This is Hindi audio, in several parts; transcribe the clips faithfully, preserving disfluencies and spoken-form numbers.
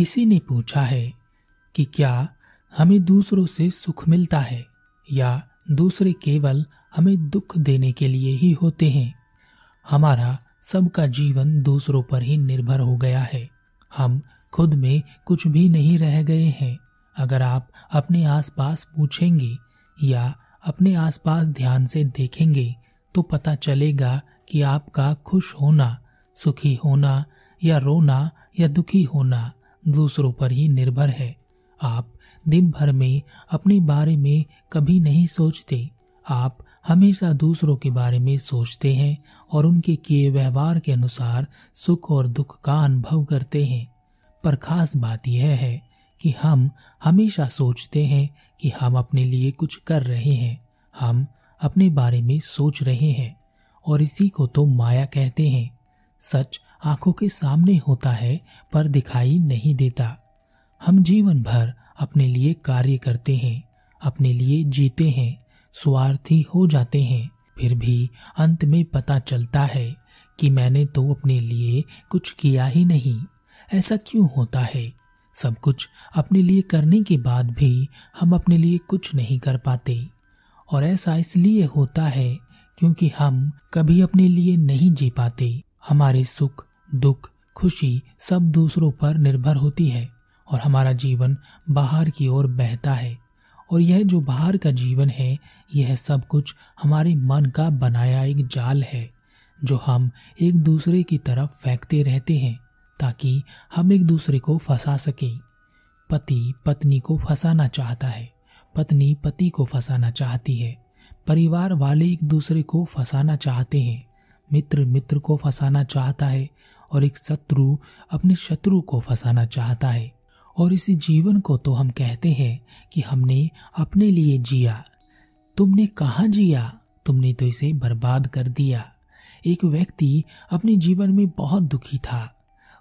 किसी ने पूछा है कि क्या हमें दूसरों से सुख मिलता है या दूसरे केवल हमें दुख देने के लिए ही होते हैं। हमारा सबका जीवन दूसरों पर ही निर्भर हो गया है। हम खुद में कुछ भी नहीं रह गए हैं। अगर आप अपने आसपास पूछेंगे या अपने आसपास ध्यान से देखेंगे तो पता चलेगा कि आपका खुश होना, सुखी होना या रोना या दुखी होना दूसरों पर ही निर्भर है। आप दिन भर में अपने बारे में कभी नहीं सोचते। आप हमेशा दूसरों के बारे में सोचते हैं और उनके किए व्यवहार के अनुसार सुख और दुख का अनुभव करते हैं। पर खास बात यह है कि हम हमेशा सोचते हैं कि हम अपने लिए कुछ कर रहे हैं, हम अपने बारे में सोच रहे हैं, और इसी को तो माया कहते हैं। सच आंखों के सामने होता है पर दिखाई नहीं देता। हम जीवन भर अपने लिए कार्य करते हैं, अपने लिए जीते हैं, स्वार्थी हो जाते हैं, फिर भी अंत में पता चलता है कि मैंने तो अपने लिए कुछ किया ही नहीं। ऐसा क्यों होता है? सब कुछ अपने लिए करने के बाद भी हम अपने लिए कुछ नहीं कर पाते, और ऐसा इसलिए होता है क्योंकि हम कभी अपने लिए नहीं जी पाते। हमारे सुख, दुख, खुशी सब दूसरों पर निर्भर होती है और हमारा जीवन बाहर की ओर बहता है, और यह जो बाहर का जीवन है यह सब कुछ हमारे मन का बनाया एक जाल है जो हम एक दूसरे की तरफ फेंकते रहते हैं ताकि हम एक दूसरे को फंसा सकें। पति पत्नी को फंसाना चाहता है, पत्नी पति को फंसाना चाहती है, परिवार वाले एक दूसरे को फंसाना चाहते हैं, मित्र मित्र को फंसाना चाहता है, और एक शत्रु अपने शत्रु को फंसाना चाहता है। और इसी जीवन को तो हम कहते हैं कि हमने अपने लिए जिया। तुमने कहाँ जिया? तुमने तो इसे बर्बाद कर दिया। एक व्यक्ति अपने जीवन में बहुत दुखी था।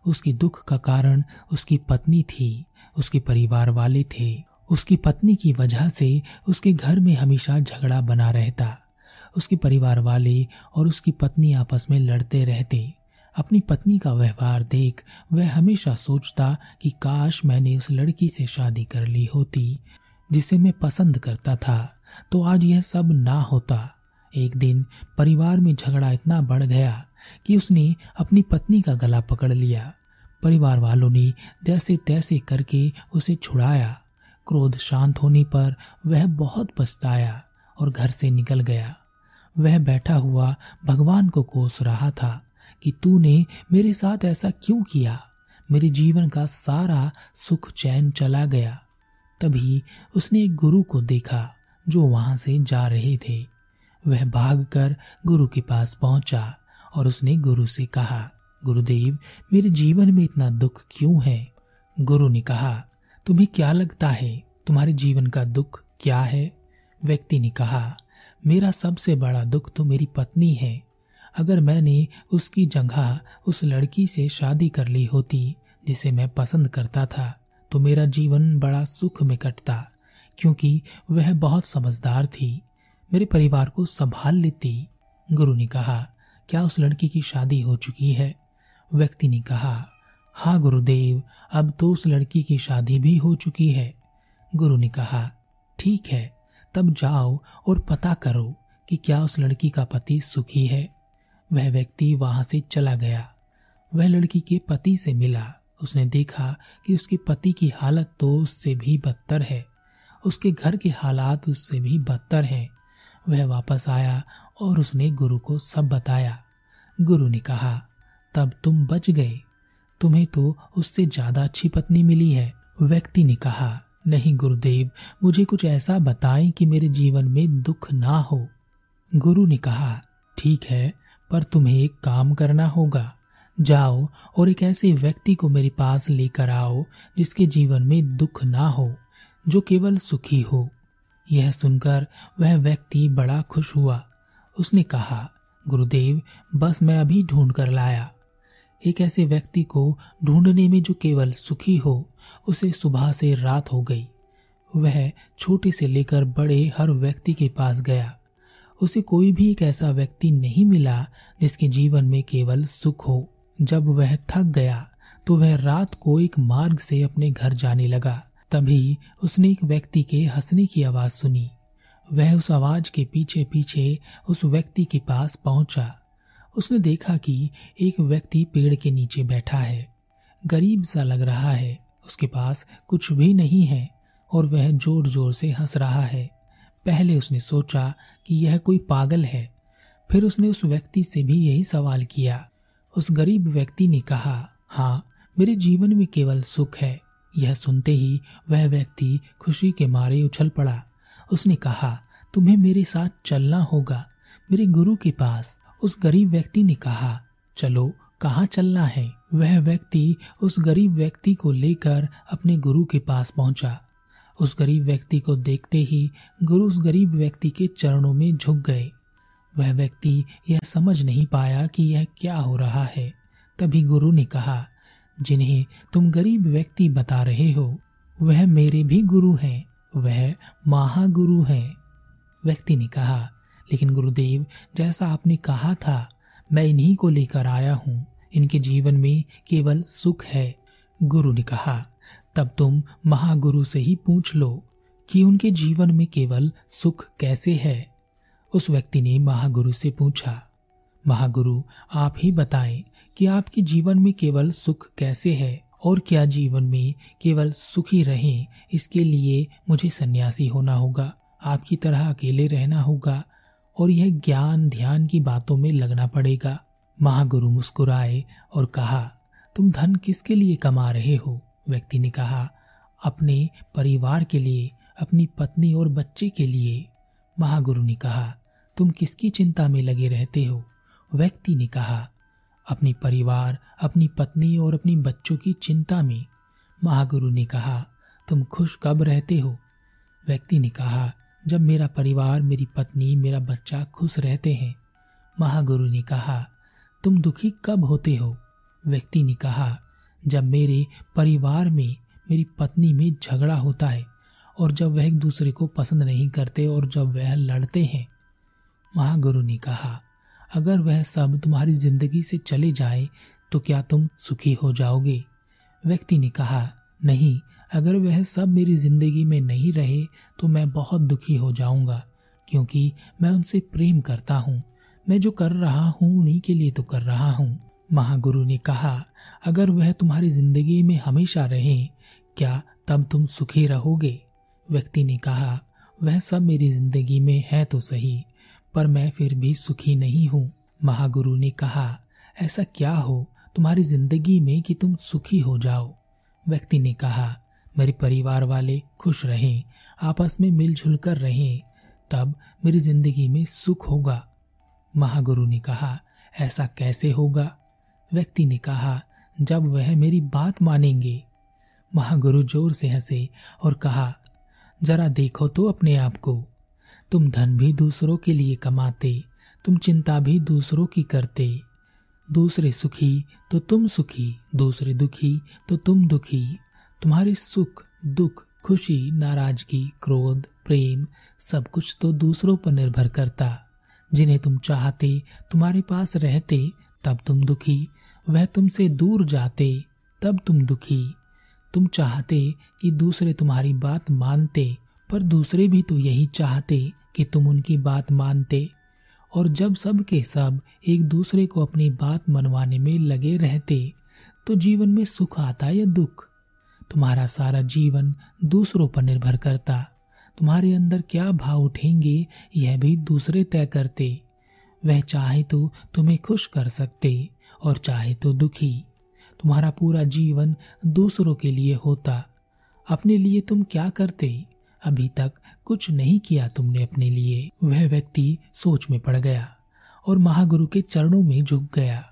उसके दुख का कारण उसकी पत्नी थी, उसके परिवार वाले थे। उसकी पत्नी की वजह से उसके घर में हमेशा झगड़ा बना रहता। उसके परिवार वाले और उसकी पत्नी आपस में लड़ते रहते। अपनी पत्नी का व्यवहार देख वह हमेशा सोचता कि काश मैंने उस लड़की से शादी कर ली होती जिसे मैं पसंद करता था, तो आज यह सब ना होता। एक दिन परिवार में झगड़ा इतना बढ़ गया कि उसने अपनी पत्नी का गला पकड़ लिया। परिवार वालों ने जैसे तैसे करके उसे छुड़ाया। क्रोध शांत होने पर वह बहुत पछताया और घर से निकल गया। वह बैठा हुआ भगवान को कोस रहा था कि तूने मेरे साथ ऐसा क्यों किया, मेरे जीवन का सारा सुख चैन चला गया। तभी उसने एक गुरु को देखा जो वहां से जा रहे थे। वह भागकर गुरु के पास पहुंचा और उसने गुरु से कहा, गुरुदेव मेरे जीवन में इतना दुख क्यों है? गुरु ने कहा, तुम्हें क्या लगता है तुम्हारे जीवन का दुख क्या है? व्यक्ति ने कहा, मेरा सबसे बड़ा दुख तो मेरी पत्नी है। अगर मैंने उसकी जगह उस लड़की से शादी कर ली होती जिसे मैं पसंद करता था तो मेरा जीवन बड़ा सुख में कटता, क्योंकि वह बहुत समझदार थी, मेरे परिवार को संभाल लेती। गुरु ने कहा, क्या उस लड़की की शादी हो चुकी है? व्यक्ति ने कहा, हाँ गुरुदेव, अब तो उस लड़की की शादी भी हो चुकी है। गुरु ने कहा, ठीक है, तब जाओ और पता करो कि क्या उस लड़की का पति सुखी है। वह व्यक्ति वहां से चला गया। वह लड़की के पति से मिला। उसने देखा कि उसके पति की हालत तो उससे भी बदतर है, उसके घर के हालात उससे भी बदतर हैं। वह वापस आया और उसने गुरु को सब बताया। गुरु ने कहा, तब तुम बच गए, तुम्हें तो उससे ज्यादा अच्छी पत्नी मिली है। व्यक्ति ने कहा, नहीं गुरुदेव, मुझे कुछ ऐसा बताएं कि मेरे जीवन में दुख ना हो। गुरु ने कहा, ठीक है, पर तुम्हें एक काम करना होगा। जाओ और एक ऐसे व्यक्ति को मेरे पास लेकर आओ जिसके जीवन में दुख ना हो, जो केवल सुखी हो। यह सुनकर वह व्यक्ति बड़ा खुश हुआ। उसने कहा, गुरुदेव बस मैं अभी ढूंढ कर लाया। एक ऐसे व्यक्ति को ढूंढने में जो केवल सुखी हो, उसे सुबह से रात हो गई। वह छोटे से लेकर बड़े हर व्यक्ति के पास गया। उसे कोई भी एक ऐसा व्यक्ति नहीं मिला जिसके जीवन में केवल सुख हो। जब वह थक गया तो वह रात को एक मार्ग से अपने घर जाने लगा। तभी उसने एक व्यक्ति के हंसने की आवाज सुनी। वह उस आवाज के पीछे पीछे उस व्यक्ति के पास पहुंचा। उसने देखा कि एक व्यक्ति पेड़ के नीचे बैठा है। गरीब सा लग रहा है, उसके पास कुछ भी नहीं है और वह जोर जोर से हंस रहा है। पहले उसने सोचा कि यह कोई पागल है। फिर उसने उस व्यक्ति से भी यही सवाल किया। उस गरीब व्यक्ति ने कहा, हाँ, मेरे जीवन में केवल सुख है। यह सुनते ही वह व्यक्ति खुशी के मारे उछल पड़ा। उसने कहा, तुम्हें मेरे साथ चलना होगा, मेरे गुरु के पास। उस गरीब व्यक्ति ने कहा, चलो, कहाँ चलना है? वह व्यक्ति उस गरीब व्यक्ति को लेकर अपने गुरु के पास पहुंचा। उस गरीब व्यक्ति को देखते ही गुरु उस गरीब व्यक्ति के चरणों में झुक गए। वह व्यक्ति यह समझ नहीं पाया कि यह क्या हो रहा है। तभी गुरु ने कहा, जिन्हें तुम गरीब व्यक्ति बता रहे हो, वह मेरे भी गुरु हैं, वह महागुरु हैं। व्यक्ति ने कहा, लेकिन गुरुदेव, जैसा आपने कहा था, मैं इन्हीं को लेकर आया हूँ। इनके जीवन में केवल सुख है। गुरु ने कहा, तब तुम महागुरु से ही पूछ लो कि उनके जीवन में केवल सुख कैसे है। उस व्यक्ति ने महागुरु से पूछा, महागुरु, आप ही बताएं कि आपके जीवन में केवल सुख कैसे है और क्या जीवन में केवल सुखी रहें इसके लिए मुझे सन्यासी होना होगा, आपकी तरह अकेले रहना होगा और यह ज्ञान ध्यान की बातों में लगना पड़ेगा। महागुरु मुस्कुराए और कहा, तुम धन किसके लिए कमा रहे हो? व्यक्ति ने कहा, अपने परिवार के लिए, अपनी पत्नी और बच्चे के लिए। महागुरु ने कहा, तुम किसकी चिंता में लगे रहते हो? व्यक्ति ने कहा, अपने परिवार, अपनी पत्नी और अपनी बच्चों की चिंता में। महागुरु ने कहा, तुम खुश कब रहते हो? व्यक्ति ने कहा, जब मेरा परिवार, मेरी पत्नी, मेरा बच्चा खुश रहते हैं। महागुरु ने कहा, तुम दुखी कब होते हो? व्यक्ति ने कहा, जब मेरे परिवार में, मेरी पत्नी में झगड़ा होता है और जब वह एक दूसरे को पसंद नहीं करते और जब वह लड़ते हैं। महागुरु ने कहा, अगर वह सब तुम्हारी जिंदगी से चले जाए तो क्या तुम सुखी हो जाओगे? व्यक्ति ने कहा, नहीं, अगर वह सब मेरी जिंदगी में नहीं रहे तो मैं बहुत दुखी हो जाऊंगा, क्योंकि मैं उनसे प्रेम करता हूँ। मैं जो कर रहा हूँ उन्हीं के लिए तो कर रहा हूँ। महागुरु ने कहा, अगर वह तुम्हारी जिंदगी में हमेशा रहें, क्या तब तुम सुखी रहोगे? व्यक्ति ने कहा, वह सब मेरी जिंदगी में है तो सही, पर मैं फिर भी सुखी नहीं हूँ। महागुरु ने कहा, ऐसा क्या हो तुम्हारी जिंदगी में कि तुम सुखी हो जाओ? व्यक्ति ने कहा, मेरे परिवार वाले खुश रहें, आपस में मिलजुल कर रहें, तब मेरी जिंदगी में सुख होगा। महागुरु ने कहा, ऐसा कैसे होगा? व्यक्ति ने कहा, जब वह मेरी बात मानेंगे। महागुरु जोर से हंसे और कहा, जरा देखो तो अपने आप को, तुम धन भी दूसरों के लिए कमाते, तुम चिंता भी दूसरों की करते। दूसरे सुखी तो तुम सुखी, दूसरे दुखी तो तुम दुखी। तुम्हारे सुख, दुख, खुशी, नाराजगी, क्रोध, प्रेम, सब कुछ तो दूसरों पर निर्भर करता। जिन्हें तुम चाहते, तुम्हारे पास रहते, तब तुम दुखी, वह तुमसे दूर जाते, तब तुम दुखी। तुम चाहते कि दूसरे तुम्हारी बात मानते, पर दूसरे भी तो यही चाहते कि तुम उनकी बात मानते। और जब सब के सब एक दूसरे को अपनी बात मनवाने में लगे रहते, तो जीवन में सुख आता या दुख? तुम्हारा सारा जीवन दूसरों पर निर्भर करता। तुम्हारे अंदर क्या भाव उठेंगे यह भी दूसरे तय करते। वह चाहे तो तुम्हें खुश कर सकते और चाहे तो दुखी। तुम्हारा पूरा जीवन दूसरों के लिए होता। अपने लिए तुम क्या करते? अभी तक कुछ नहीं किया तुमने अपने लिए। वह व्यक्ति सोच में पड़ गया और महागुरु के चरणों में झुक गया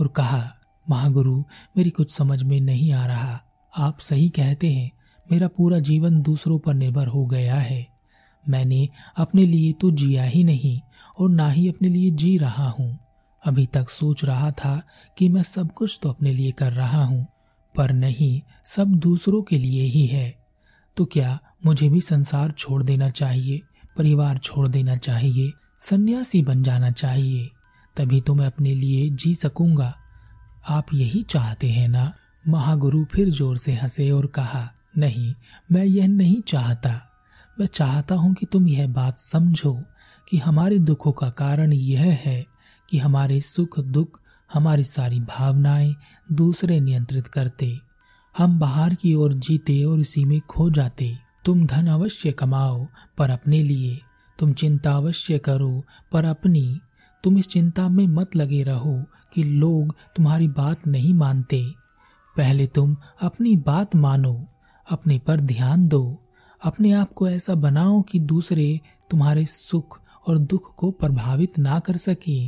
और कहा, महागुरु, मेरी कुछ समझ में नहीं आ रहा। आप सही कहते हैं, मेरा पूरा जीवन दूसरों पर निर्भर हो गया है। मैंने अपने लिए तो जिया ही नहीं और ना ही अपने लिए जी रहा हूँ। अभी तक सोच रहा था कि मैं सब कुछ तो अपने लिए कर रहा हूँ, पर नहीं, सब दूसरों के लिए ही है। तो क्या मुझे भी संसार छोड़ देना चाहिए, परिवार छोड़ देना चाहिए, सन्यासी बन जाना चाहिए? तभी तो मैं अपने लिए जी सकूंगा। आप यही चाहते हैं ना? महागुरु फिर जोर से हंसे और कहा, नहीं, मैं यह नहीं चाहता। मैं चाहता हूं कि तुम यह बात समझो कि हमारे दुखों का कारण यह है कि हमारे सुख दुख, हमारी सारी भावनाएं दूसरे नियंत्रित करते। हम बाहर की ओर जीते और इसी में खो जाते। तुम धन अवश्य कमाओ पर अपने लिए, तुम चिंता अवश्य करो पर अपनी। तुम इस चिंता में मत लगे रहो कि लोग तुम्हारी बात नहीं मानते। पहले तुम अपनी बात मानो, अपने पर ध्यान दो, अपने आप को ऐसा बनाओ कि दूसरे तुम्हारे सुख और दुख को प्रभावित ना कर सके।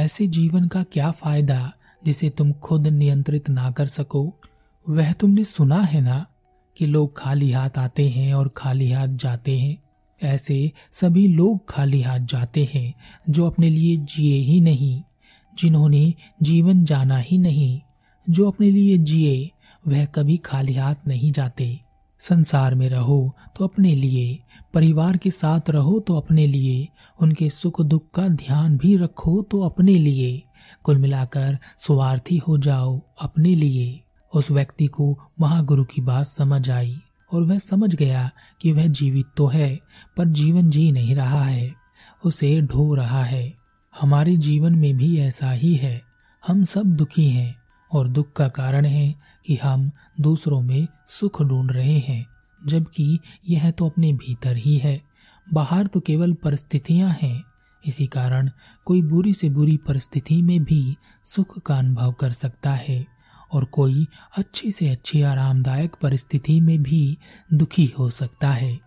ऐसे जीवन का क्या फायदा जिसे तुम खुद नियंत्रित ना कर सको। वह तुमने सुना है ना कि लोग खाली हाथ आते हैं और खाली हाथ जाते हैं। ऐसे सभी लोग खाली हाथ जाते हैं जो अपने लिए जिए ही नहीं, जिन्होंने जीवन जाना ही नहीं। जो अपने लिए जिए वह कभी खाली हाथ नहीं जाते। संसार में रहो तो अपने लिए, परिवार के साथ रहो तो अपने लिए, उनके सुख दुख का ध्यान भी रखो तो अपने लिए। कुल मिलाकर स्वार्थी हो जाओ अपने लिए। उस व्यक्ति को महागुरु की बात समझ आई और वह समझ गया कि वह जीवित तो है पर जीवन जी नहीं रहा है, उसे ढो रहा है। हमारे जीवन में भी ऐसा ही है। हम सब दुखी हैं और दुख का कारण है कि हम दूसरों में सुख ढूंढ रहे हैं, जबकि यह तो अपने भीतर ही है। बाहर तो केवल परिस्थितियां हैं। इसी कारण कोई बुरी से बुरी परिस्थिति में भी सुख का अनुभव कर सकता है और कोई अच्छी से अच्छी आरामदायक परिस्थिति में भी दुखी हो सकता है।